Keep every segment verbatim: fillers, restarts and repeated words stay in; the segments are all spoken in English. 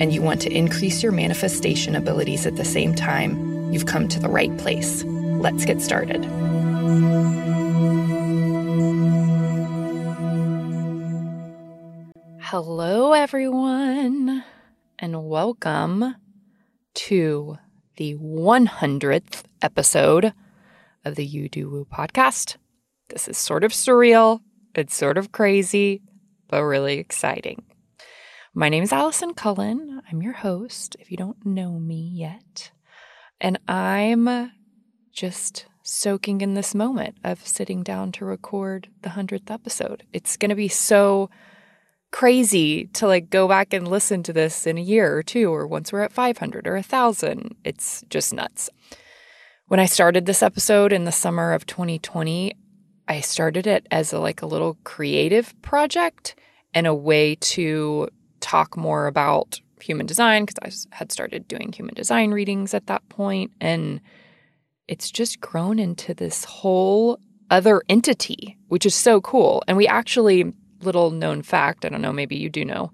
and you want to increase your manifestation abilities at the same time, you've come to the right place. Let's get started. Hello, everyone, and welcome to the one hundredth episode of the You Do Woo podcast. This is sort of surreal, it's sort of crazy, but really exciting. My name is Allison Cullen. I'm your host, if you don't know me yet. And I'm just soaking in this moment of sitting down to record the one hundredth episode. It's going to be so crazy to like go back and listen to this in a year or two, or once we're at five hundred or one thousand. It's just nuts. When I started this episode in the summer of twenty twenty, I started it as a, like a little creative project and a way to talk more about human design, because I had started doing human design readings at that point, and it's just grown into this whole other entity, which is so cool. And we actually, little known fact, I don't know, maybe you do know,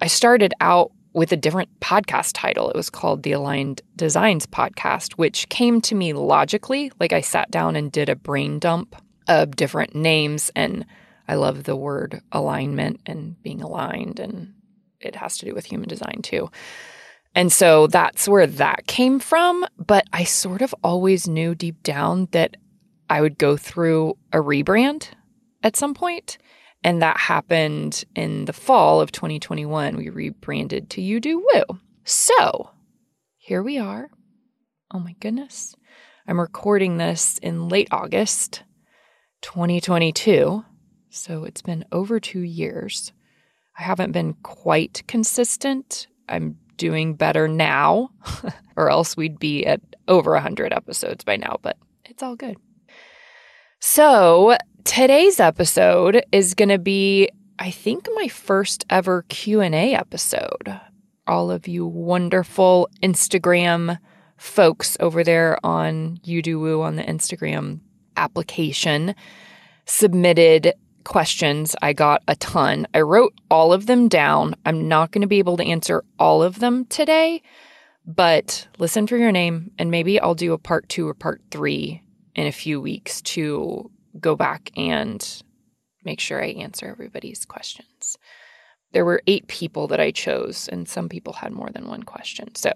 I started out with a different podcast title. It was called the Aligned Designs Podcast, which came to me logically. Like I sat down and did a brain dump of different names, and I love the word alignment and being aligned, and it has to do with human design too. And so that's where that came from. But I sort of always knew deep down that I would go through a rebrand at some point. And that happened in the fall of twenty twenty-one. We rebranded to You Do Woo. So here we are. Oh my goodness. I'm recording this in late August twenty twenty-two. So it's been over two years. I haven't been quite consistent. I'm doing better now, or else we'd be at over one hundred episodes by now, but it's all good. So today's episode is going to be, I think, my first ever Q and A episode. All of you wonderful Instagram folks over there on You Do Woo on the Instagram application submitted questions. I got a ton. I wrote all of them down. I'm not going to be able to answer all of them today, but listen for your name, and maybe I'll do a part two or part three in a few weeks to go back and make sure I answer everybody's questions. There were eight people that I chose, and some people had more than one question. So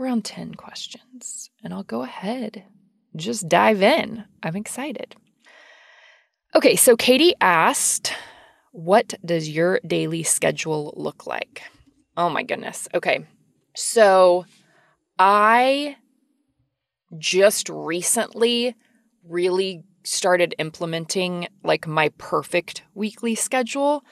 around ten questions, and I'll go ahead, just dive in. I'm excited. Okay, so Katie asked, what does your daily schedule look like? Oh my goodness. Okay, so I just recently really started implementing like my perfect weekly schedule.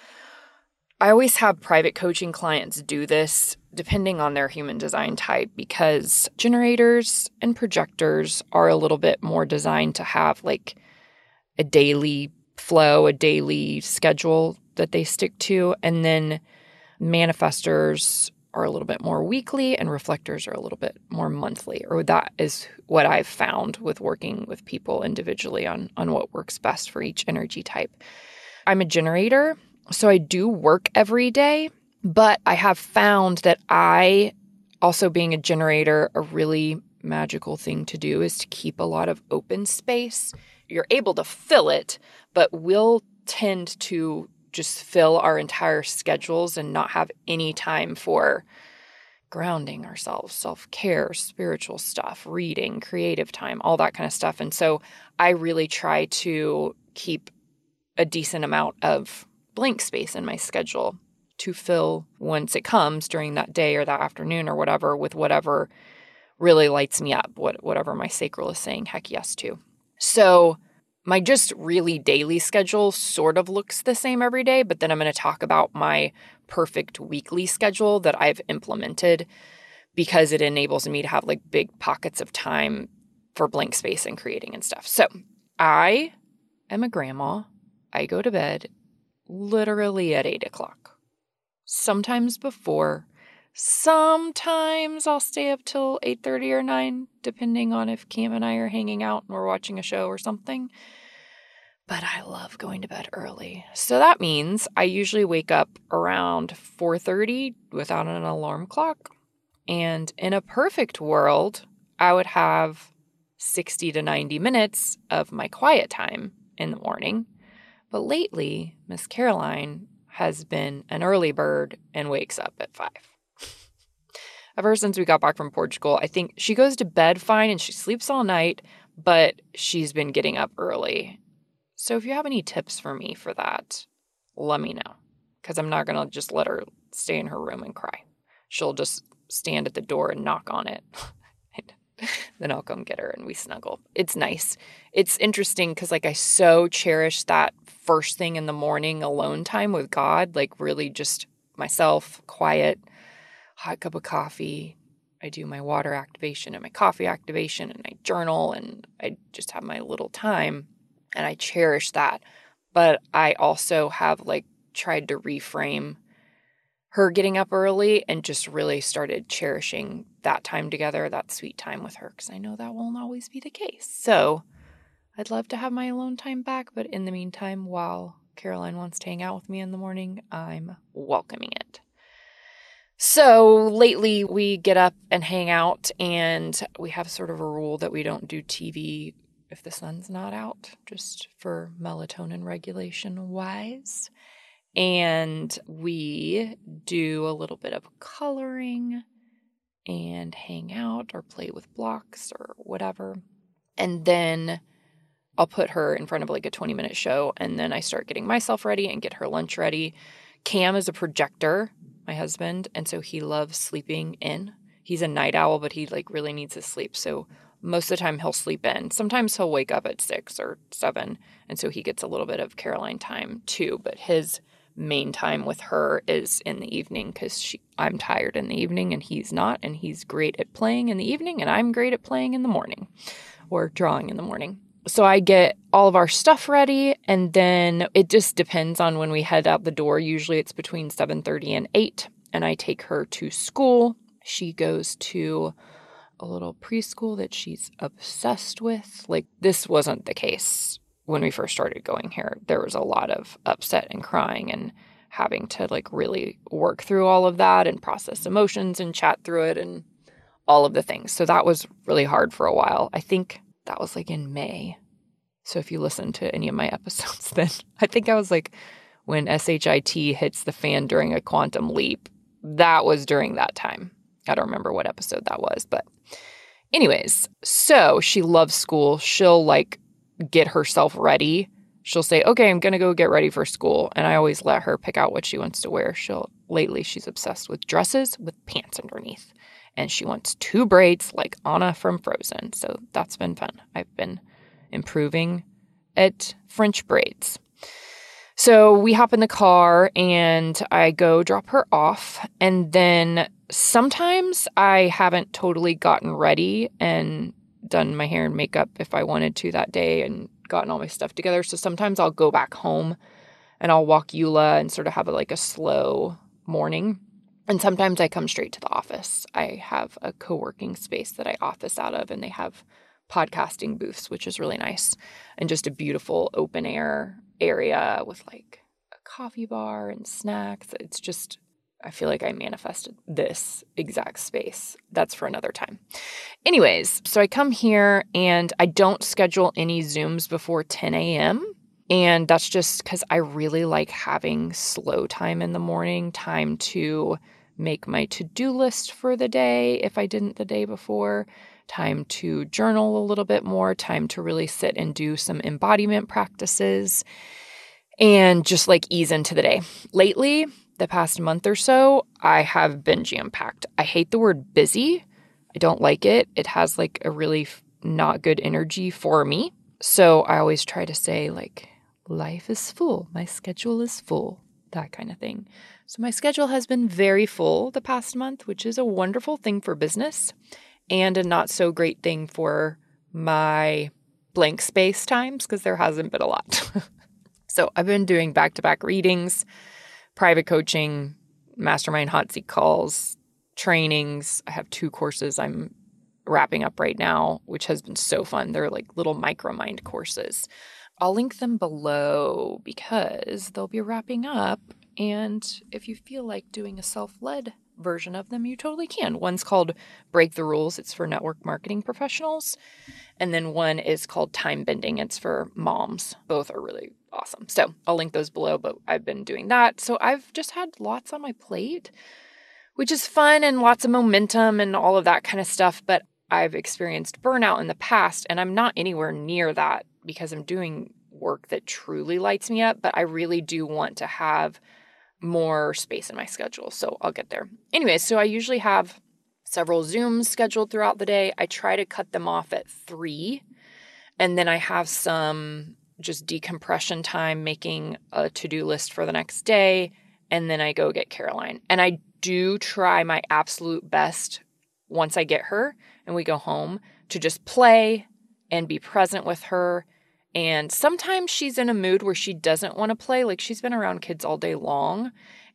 I always have private coaching clients do this depending on their human design type, because generators and projectors are a little bit more designed to have like a daily flow, a daily schedule that they stick to. And then manifestors are a little bit more weekly, and reflectors are a little bit more monthly, or that is what I've found with working with people individually on, on what works best for each energy type. I'm a generator, so I do work every day, but I have found that I, also being a generator, a really magical thing to do is to keep a lot of open space. You're able to fill it, but we'll tend to just fill our entire schedules and not have any time for grounding ourselves, self-care, spiritual stuff, reading, creative time, all that kind of stuff. And so I really try to keep a decent amount of blank space in my schedule to fill once it comes during that day or that afternoon or whatever with whatever really lights me up, what, whatever my sacral is saying heck yes to. So My just really daily schedule sort of looks the same every day, but then I'm going to talk about my perfect weekly schedule that I've implemented because it enables me to have like big pockets of time for blank space and creating and stuff. So I am a grandma. I go to bed literally at eight o'clock, sometimes before. Sometimes I'll stay up till eight thirty or nine, depending on if Cam and I are hanging out and we're watching a show or something. But I love going to bed early. So that means I usually wake up around four thirty without an alarm clock. And in a perfect world, I would have sixty to ninety minutes of my quiet time in the morning. But lately, Miss Caroline has been an early bird and wakes up at five. Ever since we got back from Portugal, I think she goes to bed fine and she sleeps all night, but she's been getting up early. So if you have any tips for me for that, let me know, because I'm not going to just let her stay in her room and cry. She'll just stand at the door and knock on it. Then I'll come get her and we snuggle. It's nice. It's interesting because like I so cherish that first thing in the morning alone time with God, like really just myself, quiet. Hot cup of coffee. I do my water activation and my coffee activation and I journal and I just have my little time and I cherish that. But I also have like tried to reframe her getting up early and just really started cherishing that time together, that sweet time with her, because I know that won't always be the case. So I'd love to have my alone time back. But in the meantime, while Caroline wants to hang out with me in the morning, I'm welcoming it. So lately we get up and hang out and we have sort of a rule that we don't do T V if the sun's not out, just for melatonin regulation wise. And we do a little bit of coloring and hang out or play with blocks or whatever. And then I'll put her in front of like a twenty minute show and then I start getting myself ready and get her lunch ready. Cam is a projector, my husband, and so he loves sleeping in. He's a night owl, but he like really needs his sleep. So most of the time he'll sleep in. Sometimes he'll wake up at six or seven. And so he gets a little bit of Caroline time too. But his main time with her is in the evening because I'm tired in the evening and he's not. And he's great at playing in the evening and I'm great at playing in the morning or drawing in the morning. So I get all of our stuff ready, and then it just depends on when we head out the door. Usually it's between seven thirty and eight, and I take her to school. She goes to a little preschool that she's obsessed with. Like, this wasn't the case when we first started going here. There was a lot of upset and crying and having to, like, really work through all of that and process emotions and chat through it and all of the things. So that was really hard for a while. I think that was like in May. So if you listen to any of my episodes, then I think I was like when S H I T hits the fan during a quantum leap, that was during that time. I don't remember what episode that was, but anyways, so she loves school. She'll like get herself ready. She'll say, okay, I'm going to go get ready for school. And I always let her pick out what she wants to wear. She'll lately she's obsessed with dresses with pants underneath. And she wants two braids like Anna from Frozen. So that's been fun. I've been improving at French braids. So we hop in the car and I go drop her off. And then sometimes I haven't totally gotten ready and done my hair and makeup if I wanted to that day and gotten all my stuff together. So sometimes I'll go back home and I'll walk Eula and sort of have a, like a slow morning. And sometimes I come straight to the office. I have a co-working space that I office out of, and they have podcasting booths, which is really nice, and just a beautiful open air area with like a coffee bar and snacks. It's just, I feel like I manifested this exact space. That's for another time. Anyways, so I come here and I don't schedule any Zooms before ten a.m., and that's just because I really like having slow time in the morning, time to make my to-do list for the day if I didn't the day before, time to journal a little bit more, time to really sit and do some embodiment practices, and just like ease into the day. Lately, the past month or so, I have been jam-packed. I hate the word busy. I don't like it. It has like a really not good energy for me. So I always try to say, like, life is full. My schedule is full, that kind of thing. So my schedule has been very full the past month, which is a wonderful thing for business and a not so great thing for my blank space times because there hasn't been a lot. So I've been doing back-to-back readings, private coaching, mastermind hot seat calls, trainings. I have two courses I'm wrapping up right now, which has been so fun. They're like little micromind courses. I'll link them below because they'll be wrapping up. And if you feel like doing a self-led version of them, you totally can. One's called Break the Rules. It's for network marketing professionals. And then one is called Time Bending. It's for moms. Both are really awesome. So I'll link those below, but I've been doing that. So I've just had lots on my plate, which is fun, and lots of momentum and all of that kind of stuff. But I've experienced burnout in the past, and I'm not anywhere near that because I'm doing work that truly lights me up. But I really do want to have more space in my schedule. So I'll get there. Anyway, so I usually have several Zooms scheduled throughout the day. I try to cut them off at three. And then I have some just decompression time, making a to-do list for the next day. And then I go get Caroline. And I do try my absolute best once I get her and we go home to just play and be present with her. And sometimes she's in a mood where she doesn't want to play. Like, she's been around kids all day long,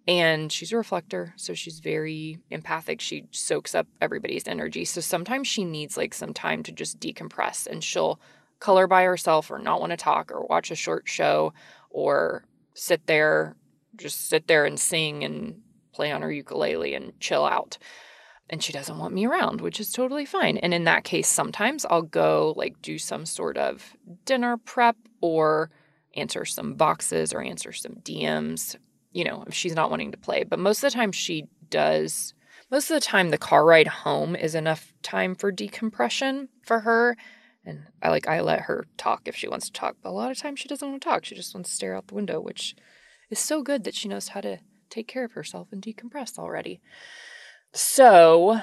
and she's a reflector, so she's very empathic. She soaks up everybody's energy. So sometimes she needs like some time to just decompress, and she'll color by herself or not want to talk or watch a short show or sit there, just sit there and sing and play on her ukulele and chill out. And she doesn't want me around, which is totally fine. And in that case, sometimes I'll go like do some sort of dinner prep or answer some boxes or answer some D Ms, you know, if she's not wanting to play. But most of the time she does. Most of the time the car ride home is enough time for decompression for her. And I like I let her talk if she wants to talk. But a lot of times she doesn't want to talk. She just wants to stare out the window, which is so good that she knows how to take care of herself and decompress already. So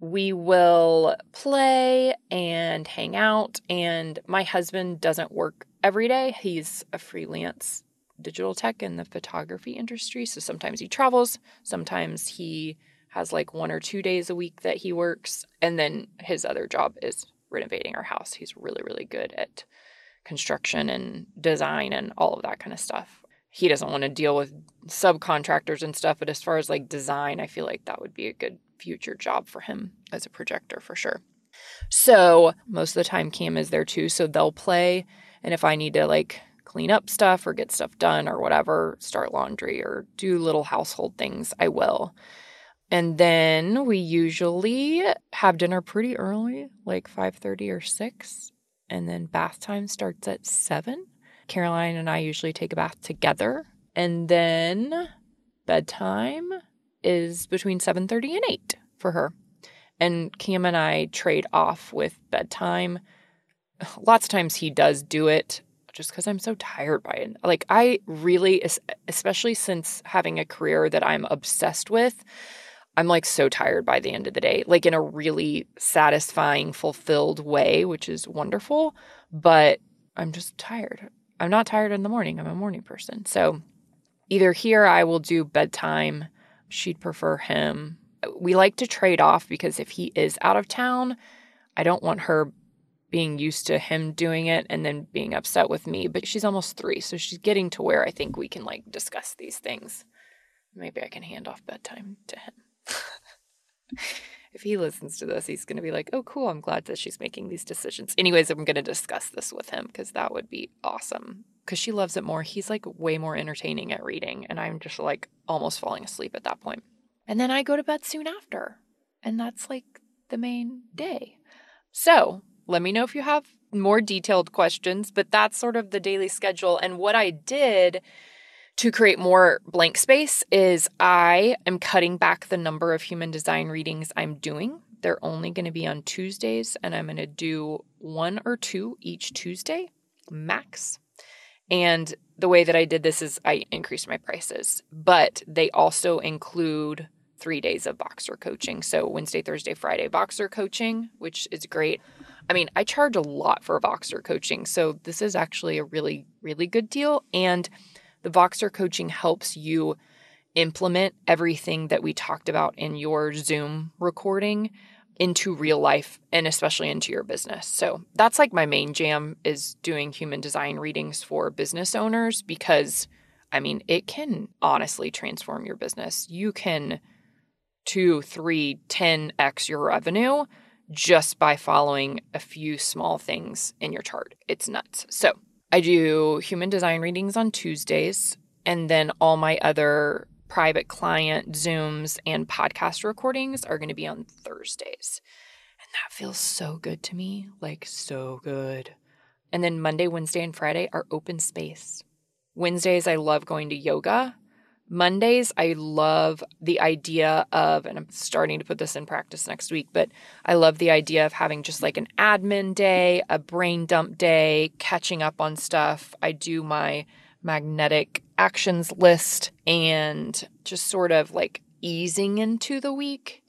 we will play and hang out. And my husband doesn't work every day. He's a freelance digital tech in the photography industry. So sometimes he travels. Sometimes he has like one or two days a week that he works. And then his other job is renovating our house. He's really, really good at construction and design and all of that kind of stuff. He doesn't want to deal with subcontractors and stuff, but as far as like design, I feel like that would be a good future job for him as a projector for sure. So most of the time Cam is there too, so they'll play. And if I need to like clean up stuff or get stuff done or whatever, start laundry or do little household things, I will. And then we usually have dinner pretty early, like five thirty or six, and then bath time starts at seven. Caroline and I usually take a bath together, and then bedtime is between seven thirty and eight for her. And Cam and I trade off with bedtime. Lots of times he does do it just because I'm so tired by it. Like, I really, especially since having a career that I'm obsessed with, I'm like so tired by the end of the day, like in a really satisfying, fulfilled way, which is wonderful, but I'm just tired. I'm not tired in the morning. I'm a morning person. So either here I will do bedtime. She'd prefer him. We like to trade off because if he is out of town, I don't want her being used to him doing it and then being upset with me. But she's almost three, so she's getting to where I think we can like discuss these things. Maybe I can hand off bedtime to him. If he listens to this, he's going to be like, oh, cool, I'm glad that she's making these decisions. Anyways, I'm going to discuss this with him because that would be awesome because she loves it more. He's like way more entertaining at reading, and I'm just like almost falling asleep at that point. And then I go to bed soon after, and that's like the main day. So let me know if you have more detailed questions, but that's sort of the daily schedule. And what I did to create more blank space is I am cutting back the number of human design readings I'm doing. They're only going to be on Tuesdays, and I'm going to do one or two each Tuesday max. And the way that I did this is I increased my prices, but they also include three days of Boxer coaching. So Wednesday, Thursday, Friday, Boxer coaching, which is great. I mean, I charge a lot for Voxer coaching, so this is actually a really, really good deal. And the Voxer coaching helps you implement everything that we talked about in your Zoom recording into real life and especially into your business. So that's like my main jam, is doing human design readings for business owners, because, I mean, it can honestly transform your business. You can two, three, ten X your revenue just by following a few small things in your chart. It's nuts. So I do human design readings on Tuesdays, and then all my other private client Zooms and podcast recordings are going to be on Thursdays. And that feels so good to me, like so good. And then Monday, Wednesday, and Friday are open space. Wednesdays, I love going to yoga. Mondays, I love the idea of, and I'm starting to put this in practice next week, but I love the idea of having just like an admin day, a brain dump day, catching up on stuff. I do my magnetic actions list and just sort of like easing into the week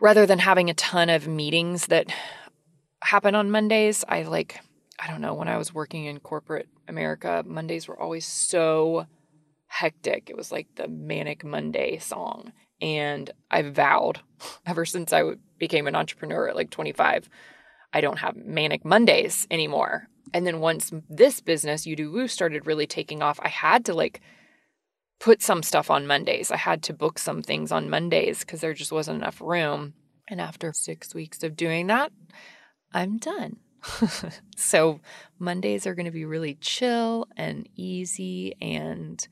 rather than having a ton of meetings that happen on Mondays. I like, I don't know, when I was working in corporate America, Mondays were always so hectic. It was like the Manic Monday song. And I vowed ever since I became an entrepreneur at like twenty-five, I don't have Manic Mondays anymore. And then once this business, You Do Woo, started really taking off, I had to like put some stuff on Mondays. I had to book some things on Mondays because there just wasn't enough room. And after six weeks of doing that, I'm done. So Mondays are going to be really chill and easy and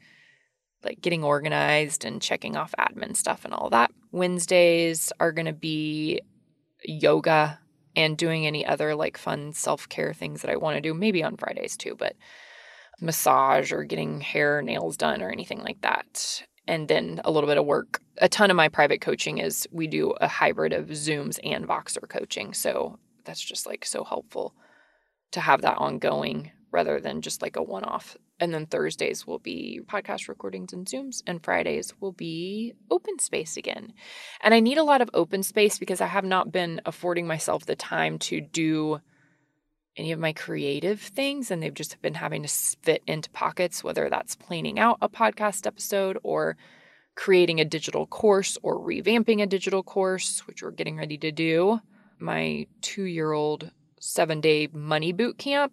like getting organized and checking off admin stuff and all that. Wednesdays are going to be yoga and doing any other like fun self-care things that I want to do, maybe on Fridays too, but massage or getting hair or nails done or anything like that. And then a little bit of work. A ton of my private coaching is, we do a hybrid of Zooms and Voxer coaching. So that's just like so helpful to have that ongoing rather than just like a one-off. And then Thursdays will be podcast recordings and Zooms, and Fridays will be open space again. And I need a lot of open space because I have not been affording myself the time to do any of my creative things, and they've just been having to fit into pockets, whether that's planning out a podcast episode or creating a digital course or revamping a digital course, which we're getting ready to do. My two-year-old seven-day money boot camp,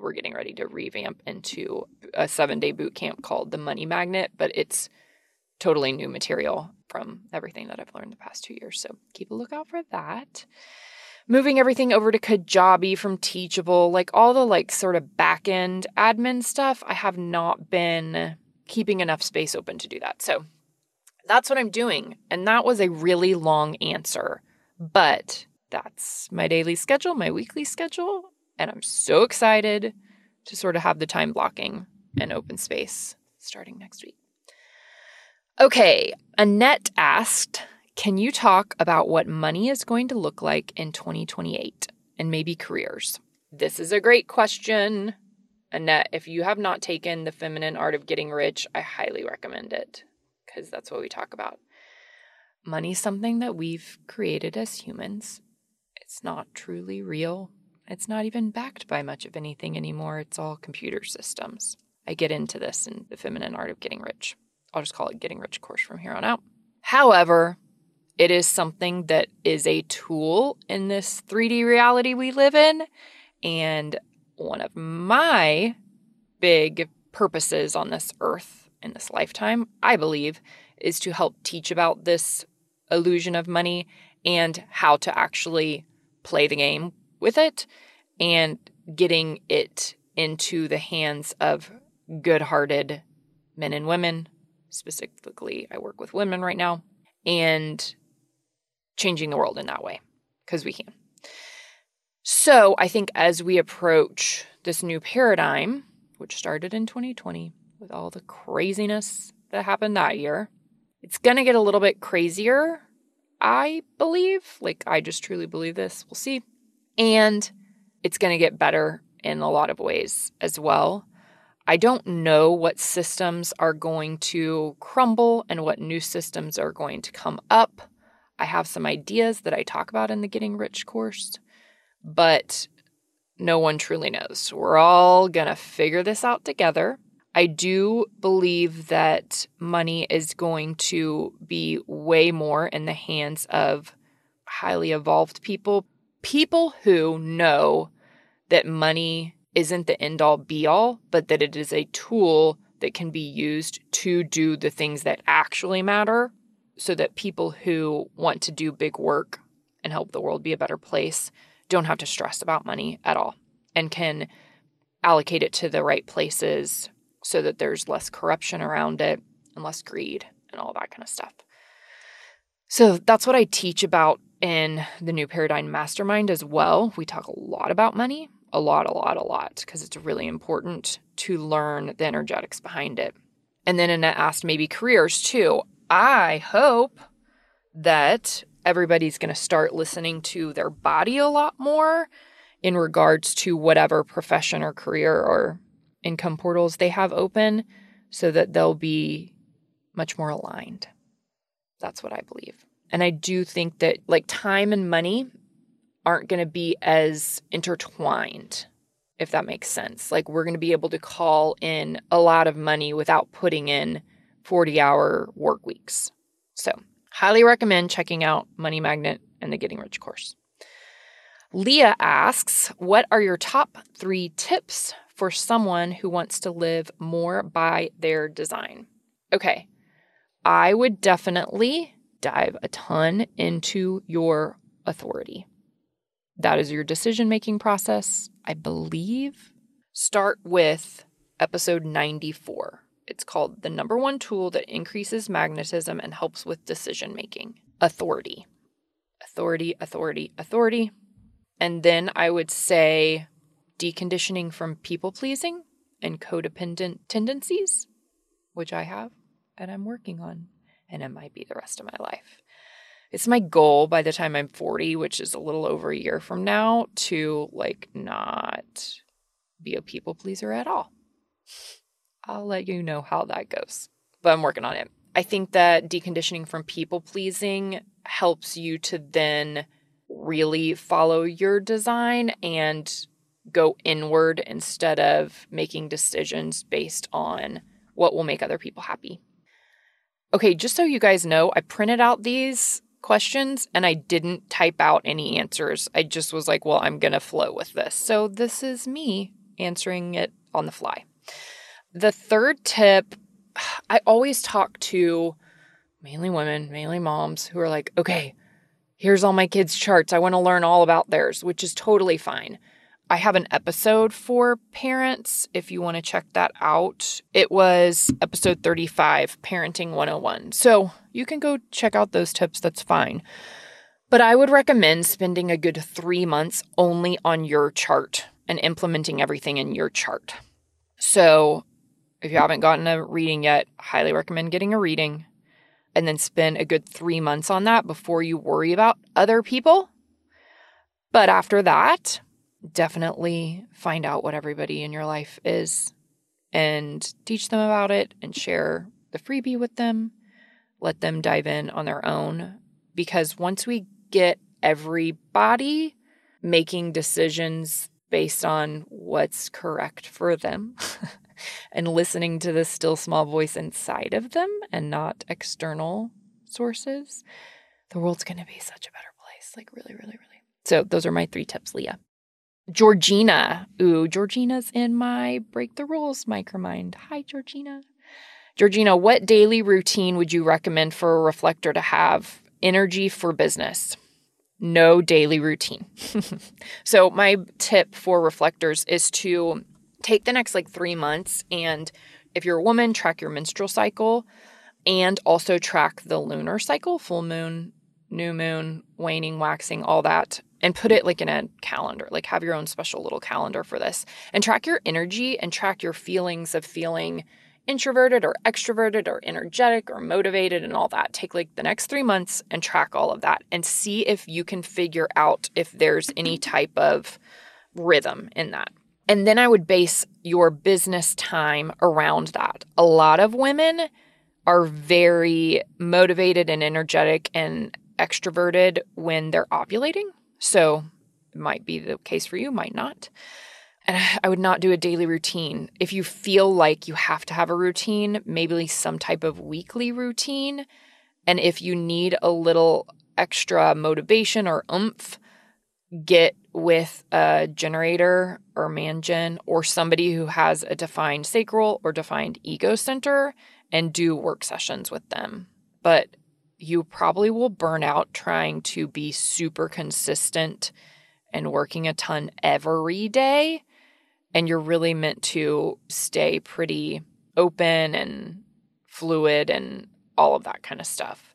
we're getting ready to revamp into a seven-day boot camp called the Money Magnet, but it's totally new material from everything that I've learned the past two years. So keep a lookout for that. Moving everything over to Kajabi from Teachable, like all the like sort of back-end admin stuff, I have not been keeping enough space open to do that. So that's what I'm doing. And that was a really long answer, but that's my daily schedule, my weekly schedule, and I'm so excited to sort of have the time blocking and open space starting next week. Okay, Annette asked, can you talk about what money is going to look like in twenty twenty-eight and maybe careers? This is a great question, Annette. If you have not taken The Feminine Art of Getting Rich, I highly recommend it because that's what we talk about. Money is something that we've created as humans. It's not truly real. It's not even backed by much of anything anymore. It's all computer systems. I get into this in The Feminine Art of Getting Rich. I'll just call it Getting Rich course from here on out. However, it is something that is a tool in this three D reality we live in. And one of my big purposes on this earth in this lifetime, I believe, is to help teach about this illusion of money and how to actually play the game with it and getting it into the hands of good-hearted men and women. Specifically, I work with women right now, and changing the world in that way because we can. So I think as we approach this new paradigm, which started in twenty twenty with all the craziness that happened that year, it's going to get a little bit crazier, I believe. Like, I just truly believe this. We'll see. And it's going to get better in a lot of ways as well. I don't know what systems are going to crumble and what new systems are going to come up. I have some ideas that I talk about in the Getting Rich course, but no one truly knows. We're all going to figure this out together. I do believe that money is going to be way more in the hands of highly evolved people, people who know that money isn't the end-all be-all, but that it is a tool that can be used to do the things that actually matter, so that people who want to do big work and help the world be a better place don't have to stress about money at all and can allocate it to the right places so that there's less corruption around it and less greed and all that kind of stuff. So that's what I teach about in the New Paradigm Mastermind as well. We talk a lot about money, a lot, a lot, a lot, because it's really important to learn the energetics behind it. And then Annette asked maybe careers too. I hope that everybody's going to start listening to their body a lot more in regards to whatever profession or career or income portals they have open, so that they'll be much more aligned. That's what I believe. And I do think that like time and money aren't going to be as intertwined, if that makes sense. Like we're going to be able to call in a lot of money without putting in forty-hour work weeks. So highly recommend checking out Money Magnet and the Getting Rich course. Leah asks, what are your top three tips for someone who wants to live more by their design? Okay, I would definitely dive a ton into your authority. That is your decision-making process, I believe. Start with episode ninety-four. It's called The Number One Tool That Increases Magnetism and Helps with Decision-Making. Authority. Authority, authority, authority. And then I would say deconditioning from people-pleasing and codependent tendencies, which I have and I'm working on, and it might be the rest of my life. It's my goal by the time I'm forty, which is a little over a year from now, to like not be a people pleaser at all. I'll let you know how that goes, but I'm working on it. I think that deconditioning from people pleasing helps you to then really follow your design and go inward instead of making decisions based on what will make other people happy. Okay, just so you guys know, I printed out these questions and I didn't type out any answers. I just was like, well, I'm going to flow with this. So this is me answering it on the fly. The third tip, I always talk to mainly women, mainly moms who are like, okay, here's all my kids' charts. I want to learn all about theirs, which is totally fine. I have an episode for parents if you want to check that out. It was episode thirty-five, Parenting one oh one. So you can go check out those tips. That's fine. But I would recommend spending a good three months only on your chart and implementing everything in your chart. So if you haven't gotten a reading yet, highly recommend getting a reading and then spend a good three months on that before you worry about other people. But after that, definitely find out what everybody in your life is and teach them about it and share the freebie with them. Let them dive in on their own, because once we get everybody making decisions based on what's correct for them and listening to the still small voice inside of them and not external sources, the world's going to be such a better place. Like really, really, really. So those are my three tips, Leah. Georgina. Ooh, Georgina's in my Break the Rules micromind. Hi, Georgina. Georgina, what daily routine would you recommend for a reflector to have? Energy for business. No daily routine. So my tip for reflectors is to take the next like three months and if you're a woman, track your menstrual cycle and also track the lunar cycle, full moon, new moon, waning, waxing, all that. And put it like in a calendar, like have your own special little calendar for this. And track your energy and track your feelings of feeling introverted or extroverted or energetic or motivated and all that. Take like the next three months and track all of that and see if you can figure out if there's any type of rhythm in that. And then I would base your business time around that. A lot of women are very motivated and energetic and extroverted when they're ovulating. So it might be the case for you, might not. And I would not do a daily routine. If you feel like you have to have a routine, maybe some type of weekly routine. And if you need a little extra motivation or oomph, get with a generator or man-gen or somebody who has a defined sacral or defined ego center and do work sessions with them. But you probably will burn out trying to be super consistent and working a ton every day. And you're really meant to stay pretty open and fluid and all of that kind of stuff.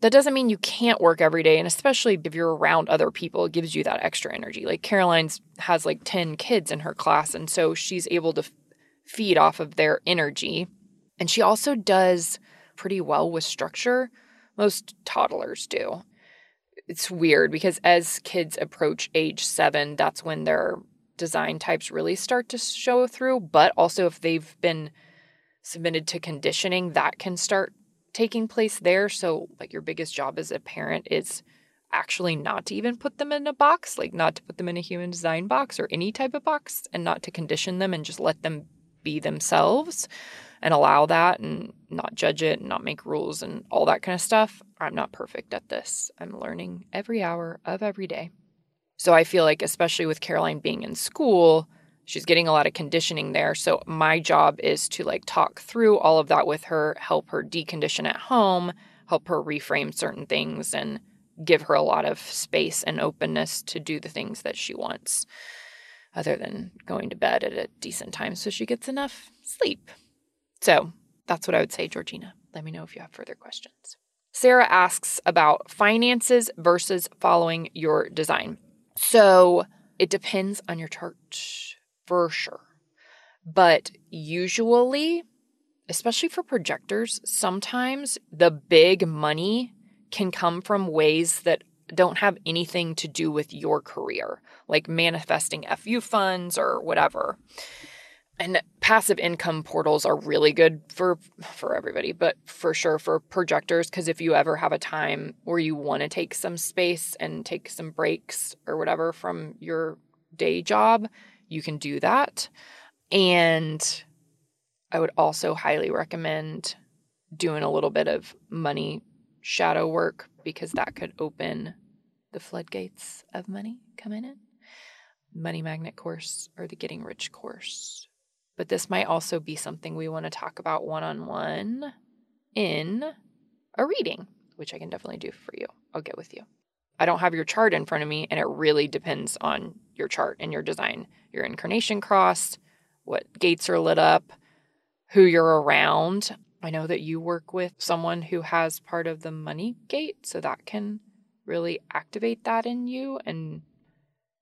That doesn't mean you can't work every day. And especially if you're around other people, it gives you that extra energy. Like Caroline's has like ten kids in her class. And so she's able to f- feed off of their energy. And she also does pretty well with structure. Most toddlers do. It's weird because as kids approach age seven, that's when their design types really start to show through. But also if they've been submitted to conditioning, that can start taking place there. So like your biggest job as a parent is actually not to even put them in a box, like not to put them in a human design box or any type of box, and not to condition them and just let them be themselves and allow that and not judge it and not make rules and all that kind of stuff. I'm not perfect at this. I'm learning every hour of every day. So I feel like, especially with Caroline being in school, she's getting a lot of conditioning there. So my job is to like talk through all of that with her, help her decondition at home, help her reframe certain things, and give her a lot of space and openness to do the things that she wants, other than going to bed at a decent time so she gets enough sleep. So that's what I would say, Georgina. Let me know if you have further questions. Sarah asks about finances versus following your design. So it depends on your chart for sure. But usually, especially for projectors, sometimes the big money can come from ways that don't have anything to do with your career, like manifesting F U funds or whatever. And passive income portals are really good for, for everybody, but for sure for projectors, because if you ever have a time where you want to take some space and take some breaks or whatever from your day job, you can do that. And I would also highly recommend doing a little bit of money shadow work, because that could open the floodgates of money coming in. Money Magnet course or the Getting Rich course. But this might also be something we want to talk about one-on-one in a reading, which I can definitely do for you. I'll get with you. I don't have your chart in front of me, and it really depends on your chart and your design, your incarnation cross, what gates are lit up, who you're around. I know that you work with someone who has part of the money gate, so that can really activate that in you and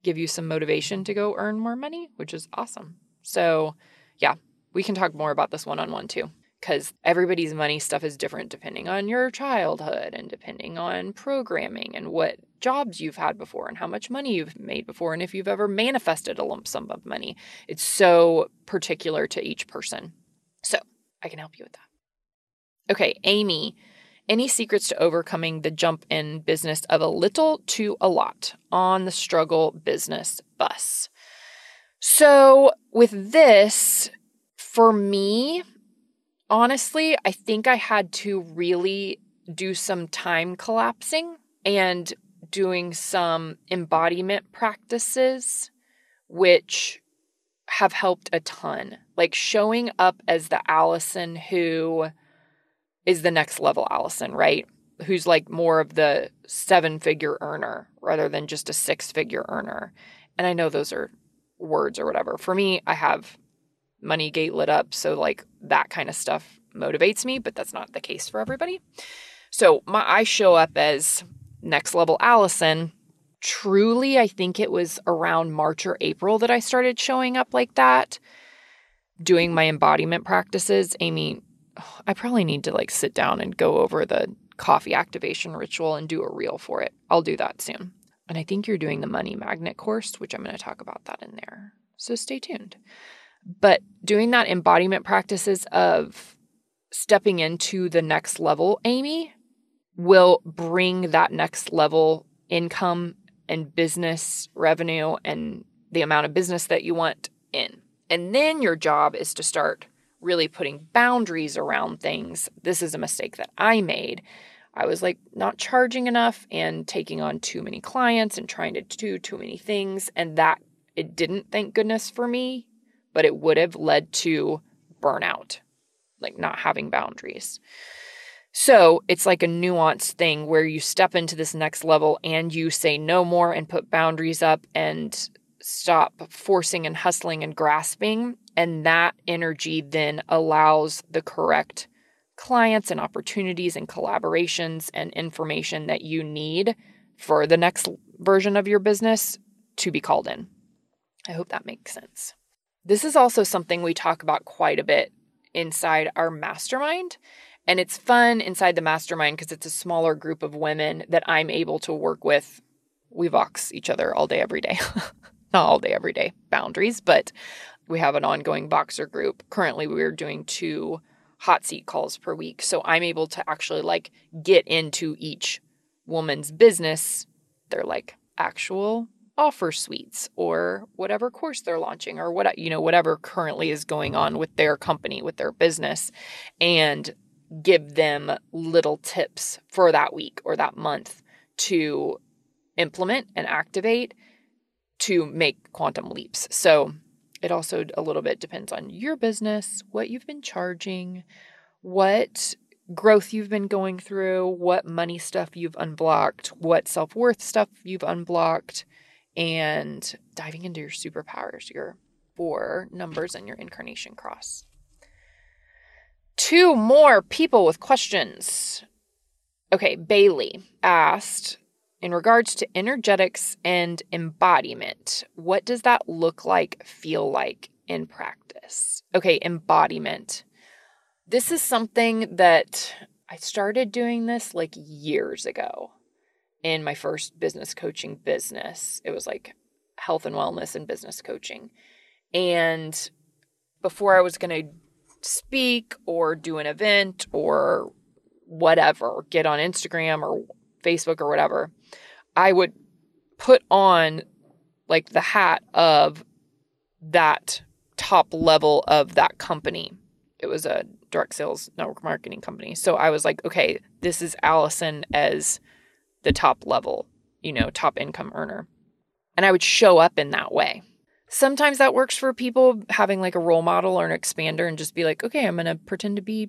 give you some motivation to go earn more money, which is awesome. So yeah, we can talk more about this one-on-one too, because everybody's money stuff is different depending on your childhood and depending on programming and what jobs you've had before and how much money you've made before and if you've ever manifested a lump sum of money. It's so particular to each person. So I can help you with that. Okay, Amy, any secrets to overcoming the jump in business of a little to a lot on the struggle business bus? So with this, for me, honestly, I think I had to really do some time collapsing and doing some embodiment practices, which have helped a ton. Like showing up as the Allison who is the next level Allison, right? Who's like more of the seven-figure earner rather than just a six-figure earner. And I know those are words or whatever. For me, I have money gate lit up, so like that kind of stuff motivates me, but that's not the case for everybody. So my I show up as next level Allison. Truly, I think it was around March or April that I started showing up like that, doing my embodiment practices. Amy, I probably need to like sit down and go over the coffee activation ritual and do a reel for it. I'll do that soon. And I think you're doing the Money Magnet course, which I'm going to talk about that in there. So stay tuned. But doing that embodiment practices of stepping into the next level, Amy, will bring that next level income and business revenue and the amount of business that you want in. And then your job is to start really putting boundaries around things. This is a mistake that I made. I was like not charging enough and taking on too many clients and trying to do too many things. And that it didn't, thank goodness for me, but it would have led to burnout, like not having boundaries. So it's like a nuanced thing where you step into this next level and you say no more and put boundaries up and stop forcing and hustling and grasping. And that energy then allows the correct clients and opportunities and collaborations and information that you need for the next version of your business to be called in. I hope that makes sense. This is also something we talk about quite a bit inside our mastermind. And it's fun inside the mastermind because it's a smaller group of women that I'm able to work with. We vox each other all day, every day. Not all day, every day, boundaries, but we have an ongoing Voxer group. Currently, we're doing two hot seat calls per week. So I'm able to actually like get into each woman's business. They're like actual offer suites or whatever course they're launching or what, you know, whatever currently is going on with their company, with their business, and give them little tips for that week or that month to implement and activate to make quantum leaps. So it also a little bit depends on your business, what you've been charging, what growth you've been going through, what money stuff you've unblocked, what self-worth stuff you've unblocked, and diving into your superpowers, your four numbers and your incarnation cross. Two more people with questions. Okay, Bailey asked, in regards to energetics and embodiment, what does that look like, feel like in practice? Okay, embodiment. This is something that I started doing this like years ago in my first business coaching business. It was like health and wellness and business coaching. And before I was going to speak or do an event or whatever, get on Instagram or Facebook or whatever, I would put on like the hat of that top level of that company. It was a direct sales network marketing company. So I was like, okay, this is Allison as the top level, you know, top income earner. And I would show up in that way. Sometimes that works for people having like a role model or an expander and just be like, okay, I'm going to pretend to be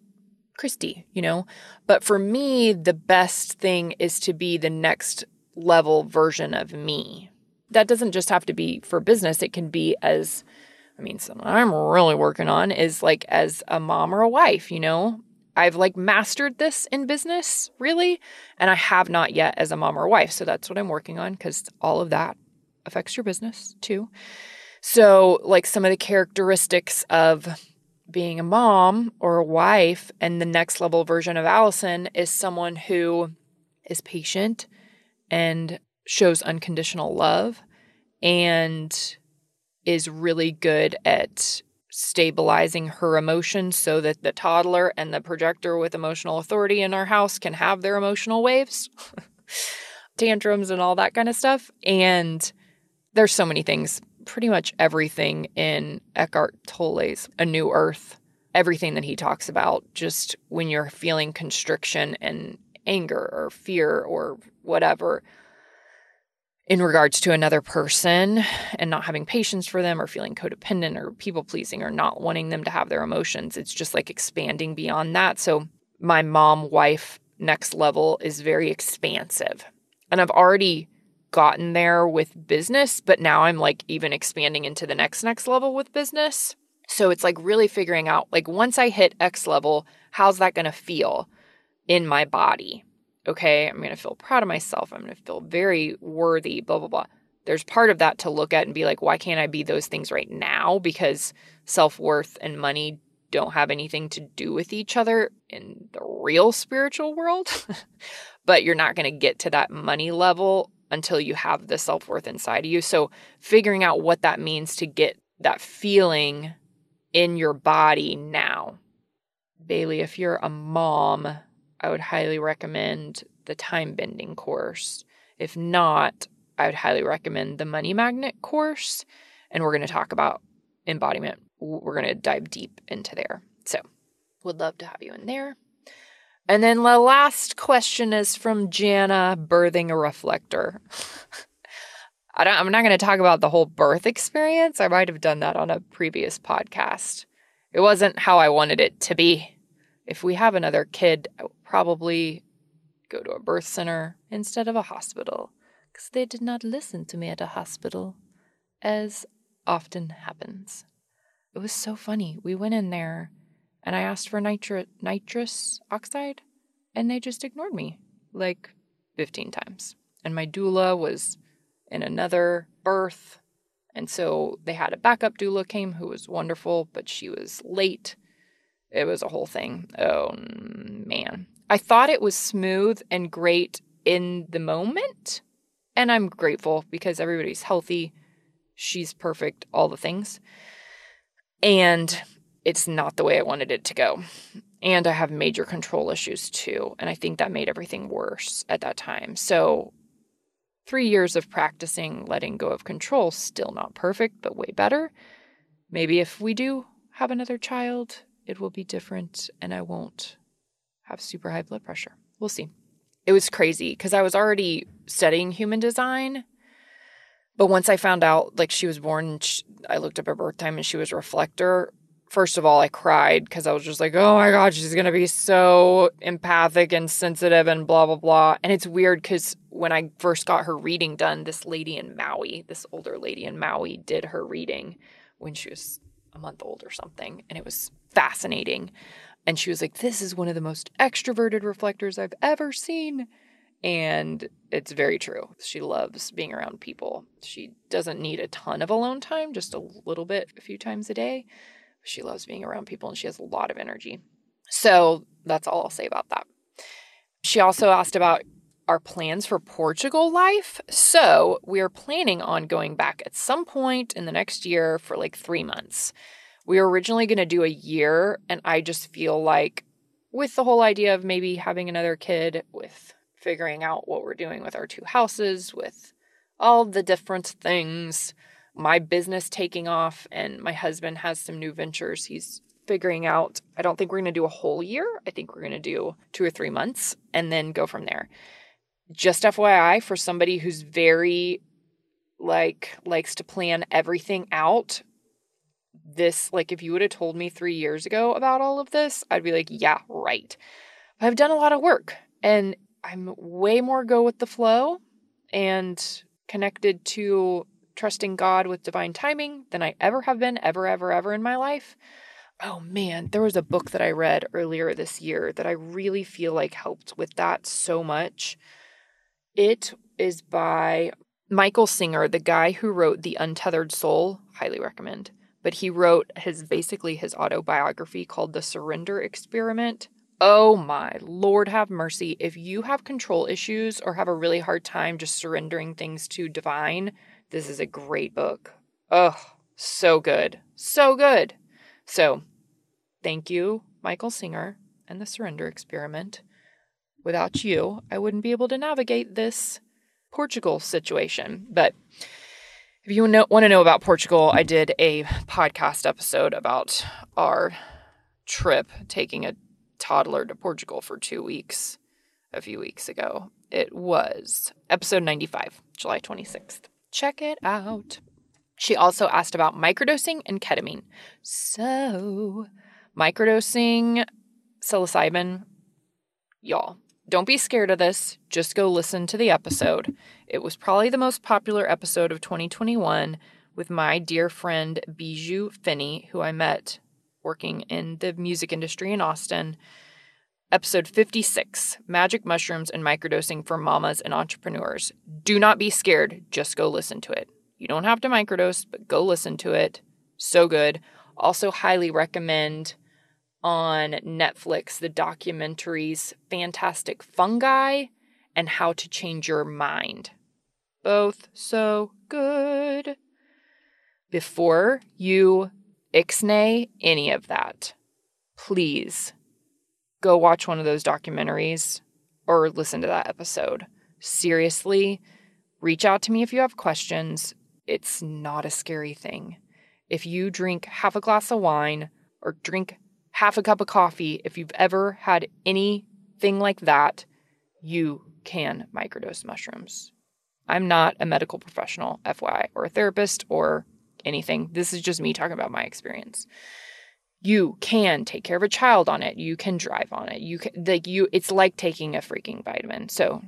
Christy, you know, but for me, the best thing is to be the next level version of me. That doesn't just have to be for business. It can be as, I mean, something I'm really working on is like as a mom or a wife, you know, I've like mastered this in business really. And I have not yet as a mom or a wife. So that's what I'm working on because all of that affects your business too. So like some of the characteristics of being a mom or a wife, and the next level version of Allison is someone who is patient and shows unconditional love and is really good at stabilizing her emotions so that the toddler and the projector with emotional authority in our house can have their emotional waves, tantrums and all that kind of stuff. And there's so many things. Pretty much everything in Eckhart Tolle's A New Earth, everything that he talks about, just when you're feeling constriction and anger or fear or whatever in regards to another person and not having patience for them or feeling codependent or people-pleasing or not wanting them to have their emotions. It's just like expanding beyond that. So my mom-wife next level is very expansive. And I've already gotten there with business, but now I'm like even expanding into the next next level with business. So it's like really figuring out like once I hit X level, how's that going to feel in my body? Okay, I'm going to feel proud of myself. I'm going to feel very worthy, blah, blah, blah. There's part of that to look at and be like, why can't I be those things right now? Because self-worth and money don't have anything to do with each other in the real spiritual world, but you're not going to get to that money level until you have the self-worth inside of you. So figuring out what that means to get that feeling in your body now. Bailey, if you're a mom, I would highly recommend the Time Bending course. If not, I would highly recommend the Money Magnet course. And we're going to talk about embodiment. We're going to dive deep into there. So would love to have you in there. And then the last question is from Jana, birthing a reflector. I don't, I'm not going to talk about the whole birth experience. I might have done that on a previous podcast. It wasn't how I wanted it to be. If we have another kid, I will probably go to a birth center instead of a hospital because they did not listen to me at a hospital, as often happens. It was so funny. We went in there and I asked for nitri- nitrous oxide and they just ignored me like fifteen times. And my doula was in another birth. And so they had a backup doula came who was wonderful, but she was late. It was a whole thing. Oh, man. I thought it was smooth and great in the moment. And I'm grateful because everybody's healthy. She's perfect, all the things. And it's not the way I wanted it to go. And I have major control issues too. And I think that made everything worse at that time. So three years of practicing letting go of control, still not perfect, but way better. Maybe if we do have another child, it will be different and I won't have super high blood pressure. We'll see. It was crazy because I was already studying human design. But once I found out, like, she was born, she, I looked up her birth time and she was a reflector. First of all, I cried because I was just like, oh my God, she's going to be so empathic and sensitive and blah, blah, blah. And it's weird because when I first got her reading done, this lady in Maui, this older lady in Maui did her reading when she was a month old or something. And it was fascinating. And she was like, this is one of the most extroverted reflectors I've ever seen. And it's very true. She loves being around people. She doesn't need a ton of alone time, just a little bit, a few times a day. She loves being around people and she has a lot of energy. So that's all I'll say about that. She also asked about our plans for Portugal life. So we are planning on going back at some point in the next year for like three months. We were originally going to do a year. And I just feel like with the whole idea of maybe having another kid, with figuring out what we're doing with our two houses, with all the different things, my business taking off, and my husband has some new ventures he's figuring out. I don't think we're going to do a whole year. I think we're going to do two or three months and then go from there. Just F Y I for somebody who's very, like, likes to plan everything out. This, like, if you would have told me three years ago about all of this, I'd be like, yeah, right. But I've done a lot of work and I'm way more go with the flow and connected to trusting God with divine timing than I ever have been ever, ever, ever in my life. Oh man, there was a book that I read earlier this year that I really feel like helped with that so much. It is by Michael Singer, the guy who wrote The Untethered Soul. Highly recommend. But he wrote his basically his autobiography called The Surrender Experiment. Oh my Lord, have mercy. If you have control issues or have a really hard time just surrendering things to divine, this is a great book. Oh, so good. So good. So thank you, Michael Singer and The Surrender Experiment. Without you, I wouldn't be able to navigate this Portugal situation. But if you know, want to know about Portugal, I did a podcast episode about our trip taking a toddler to Portugal for two weeks a few weeks ago. It was episode ninety-five, July twenty-sixth. Check it out. She also asked about microdosing and ketamine. So microdosing psilocybin, y'all, don't be scared of this. Just go listen to the episode. It was probably the most popular episode of twenty twenty-one with my dear friend Bijou Finney, who I met working in the music industry in Austin. Episode fifty-six, Magic Mushrooms and Microdosing for Mamas and Entrepreneurs. Do not be scared. Just go listen to it. You don't have to microdose, but go listen to it. So good. Also highly recommend on Netflix the documentaries Fantastic Fungi and How to Change Your Mind. Both so good. before you ixnay any of that, please go watch one of those documentaries or listen to that episode. Seriously, reach out to me if you have questions. It's not a scary thing. If you drink half a glass of wine or drink half a cup of coffee, if you've ever had anything like that, you can microdose mushrooms. I'm not a medical professional, F Y I, or a therapist or anything. This is just me talking about my experience. You can take care of a child on it. You can drive on it. You can, like you, it's like taking a freaking vitamin. So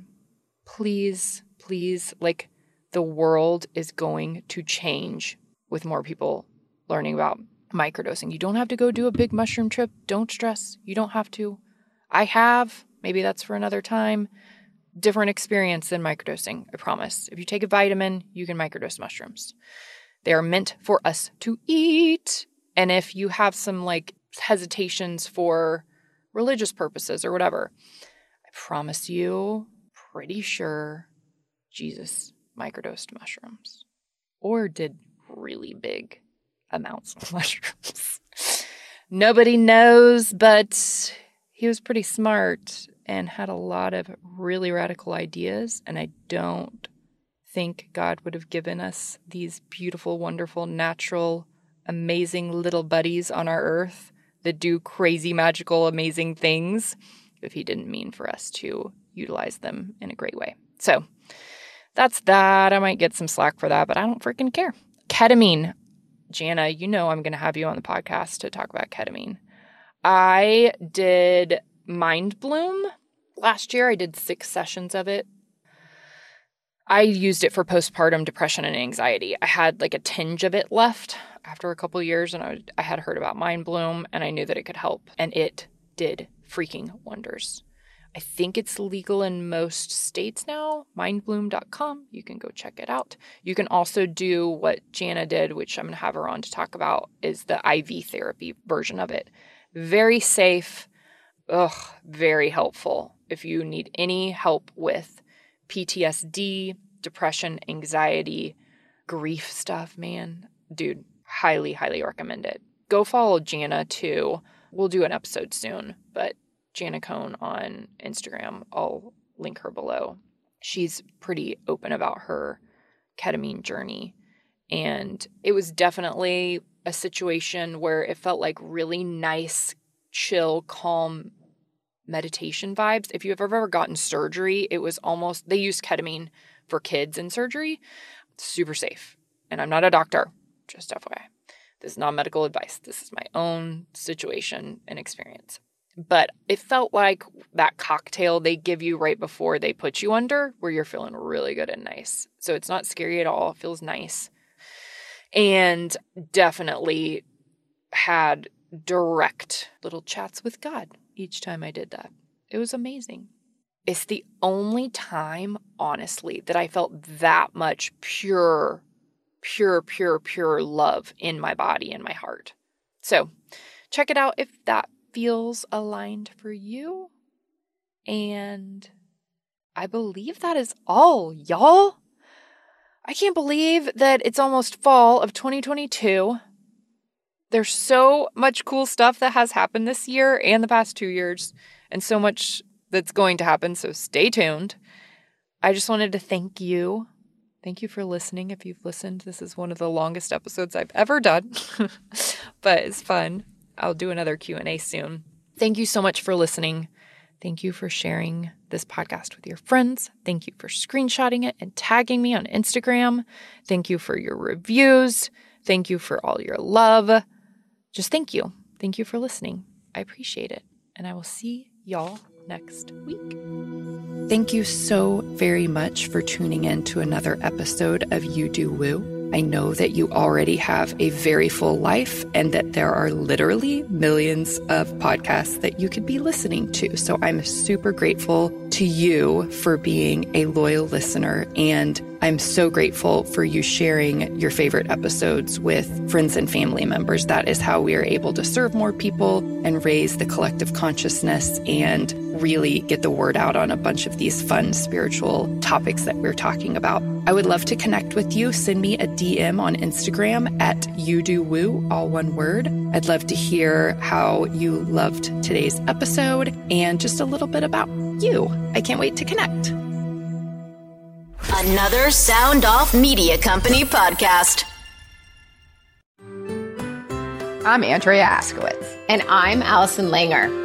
please, please, like the world is going to change with more people learning about microdosing. You don't have to go do a big mushroom trip. Don't stress. You don't have to. I have, maybe that's for another time, different experience than microdosing, I promise. If you take a vitamin, you can microdose mushrooms. They are meant for us to eat. And if you have some like hesitations for religious purposes or whatever, I promise you, pretty sure Jesus microdosed mushrooms or did really big amounts of mushrooms. Nobody knows, but he was pretty smart and had a lot of really radical ideas. And I don't think God would have given us these beautiful, wonderful, natural, amazing little buddies on our earth that do crazy, magical, amazing things if he didn't mean for us to utilize them in a great way. So that's that. I might get some slack for that, but I don't freaking care. Ketamine. Jana, you know I'm going to have you on the podcast to talk about ketamine. I did Mindbloom last year. I did six sessions of it. I used it for postpartum depression and anxiety. I had like a tinge of it left after a couple of years, and I, I had heard about Mindbloom, and I knew that it could help, and it did freaking wonders. I think it's legal in most states now, mindbloom dot com. You can go check it out. You can also do what Jana did, which I'm going to have her on to talk about, is the I V therapy version of it. Very safe, ugh, very helpful. If you need any help with P T S D, depression, anxiety, grief stuff, man, dude, highly, highly recommend it. Go follow Jana too. We'll do an episode soon, but Jana Cohn on Instagram. I'll link her below. She's pretty open about her ketamine journey. And it was definitely a situation where it felt like really nice, chill, calm meditation vibes. If you've ever gotten surgery, it was almost, they used ketamine for kids in surgery. It's super safe. And I'm not a doctor, just F Y I. This is not medical advice. This is my own situation and experience. But it felt like that cocktail they give you right before they put you under where you're feeling really good and nice. So it's not scary at all. It feels nice. And definitely had direct little chats with God each time I did that. It was amazing. It's the only time, honestly, that I felt that much pure, pure, pure, pure love in my body and my heart. So check it out if that feels aligned for you. And I believe that is all, y'all. I can't believe that it's almost fall of twenty twenty-two. There's so much cool stuff that has happened this year and the past two years, and so much that's going to happen, so stay tuned. I just wanted to thank you. Thank you for listening. If you've listened, this is one of the longest episodes I've ever done, but it's fun. I'll do another Q and A soon. Thank you so much for listening. Thank you for sharing this podcast with your friends. Thank you for screenshotting it and tagging me on Instagram. Thank you for your reviews. Thank you for all your love. Just thank you. Thank you for listening. I appreciate it. And I will see y'all next week. Thank you so very much for tuning in to another episode of You Do Woo. I know that you already have a very full life and that there are literally millions of podcasts that you could be listening to. So I'm super grateful to you for being a loyal listener. And I'm so grateful for you sharing your favorite episodes with friends and family members. That is how we are able to serve more people and raise the collective consciousness and really get the word out on a bunch of these fun spiritual topics that we're talking about. I would love to connect with you. Send me a D M on Instagram at You Do Woo, all one word. I'd love to hear how you loved today's episode and just a little bit about you. I can't wait to connect. Another Sound Off Media Company podcast. I'm Andrea Askowitz. And I'm Allison Langer.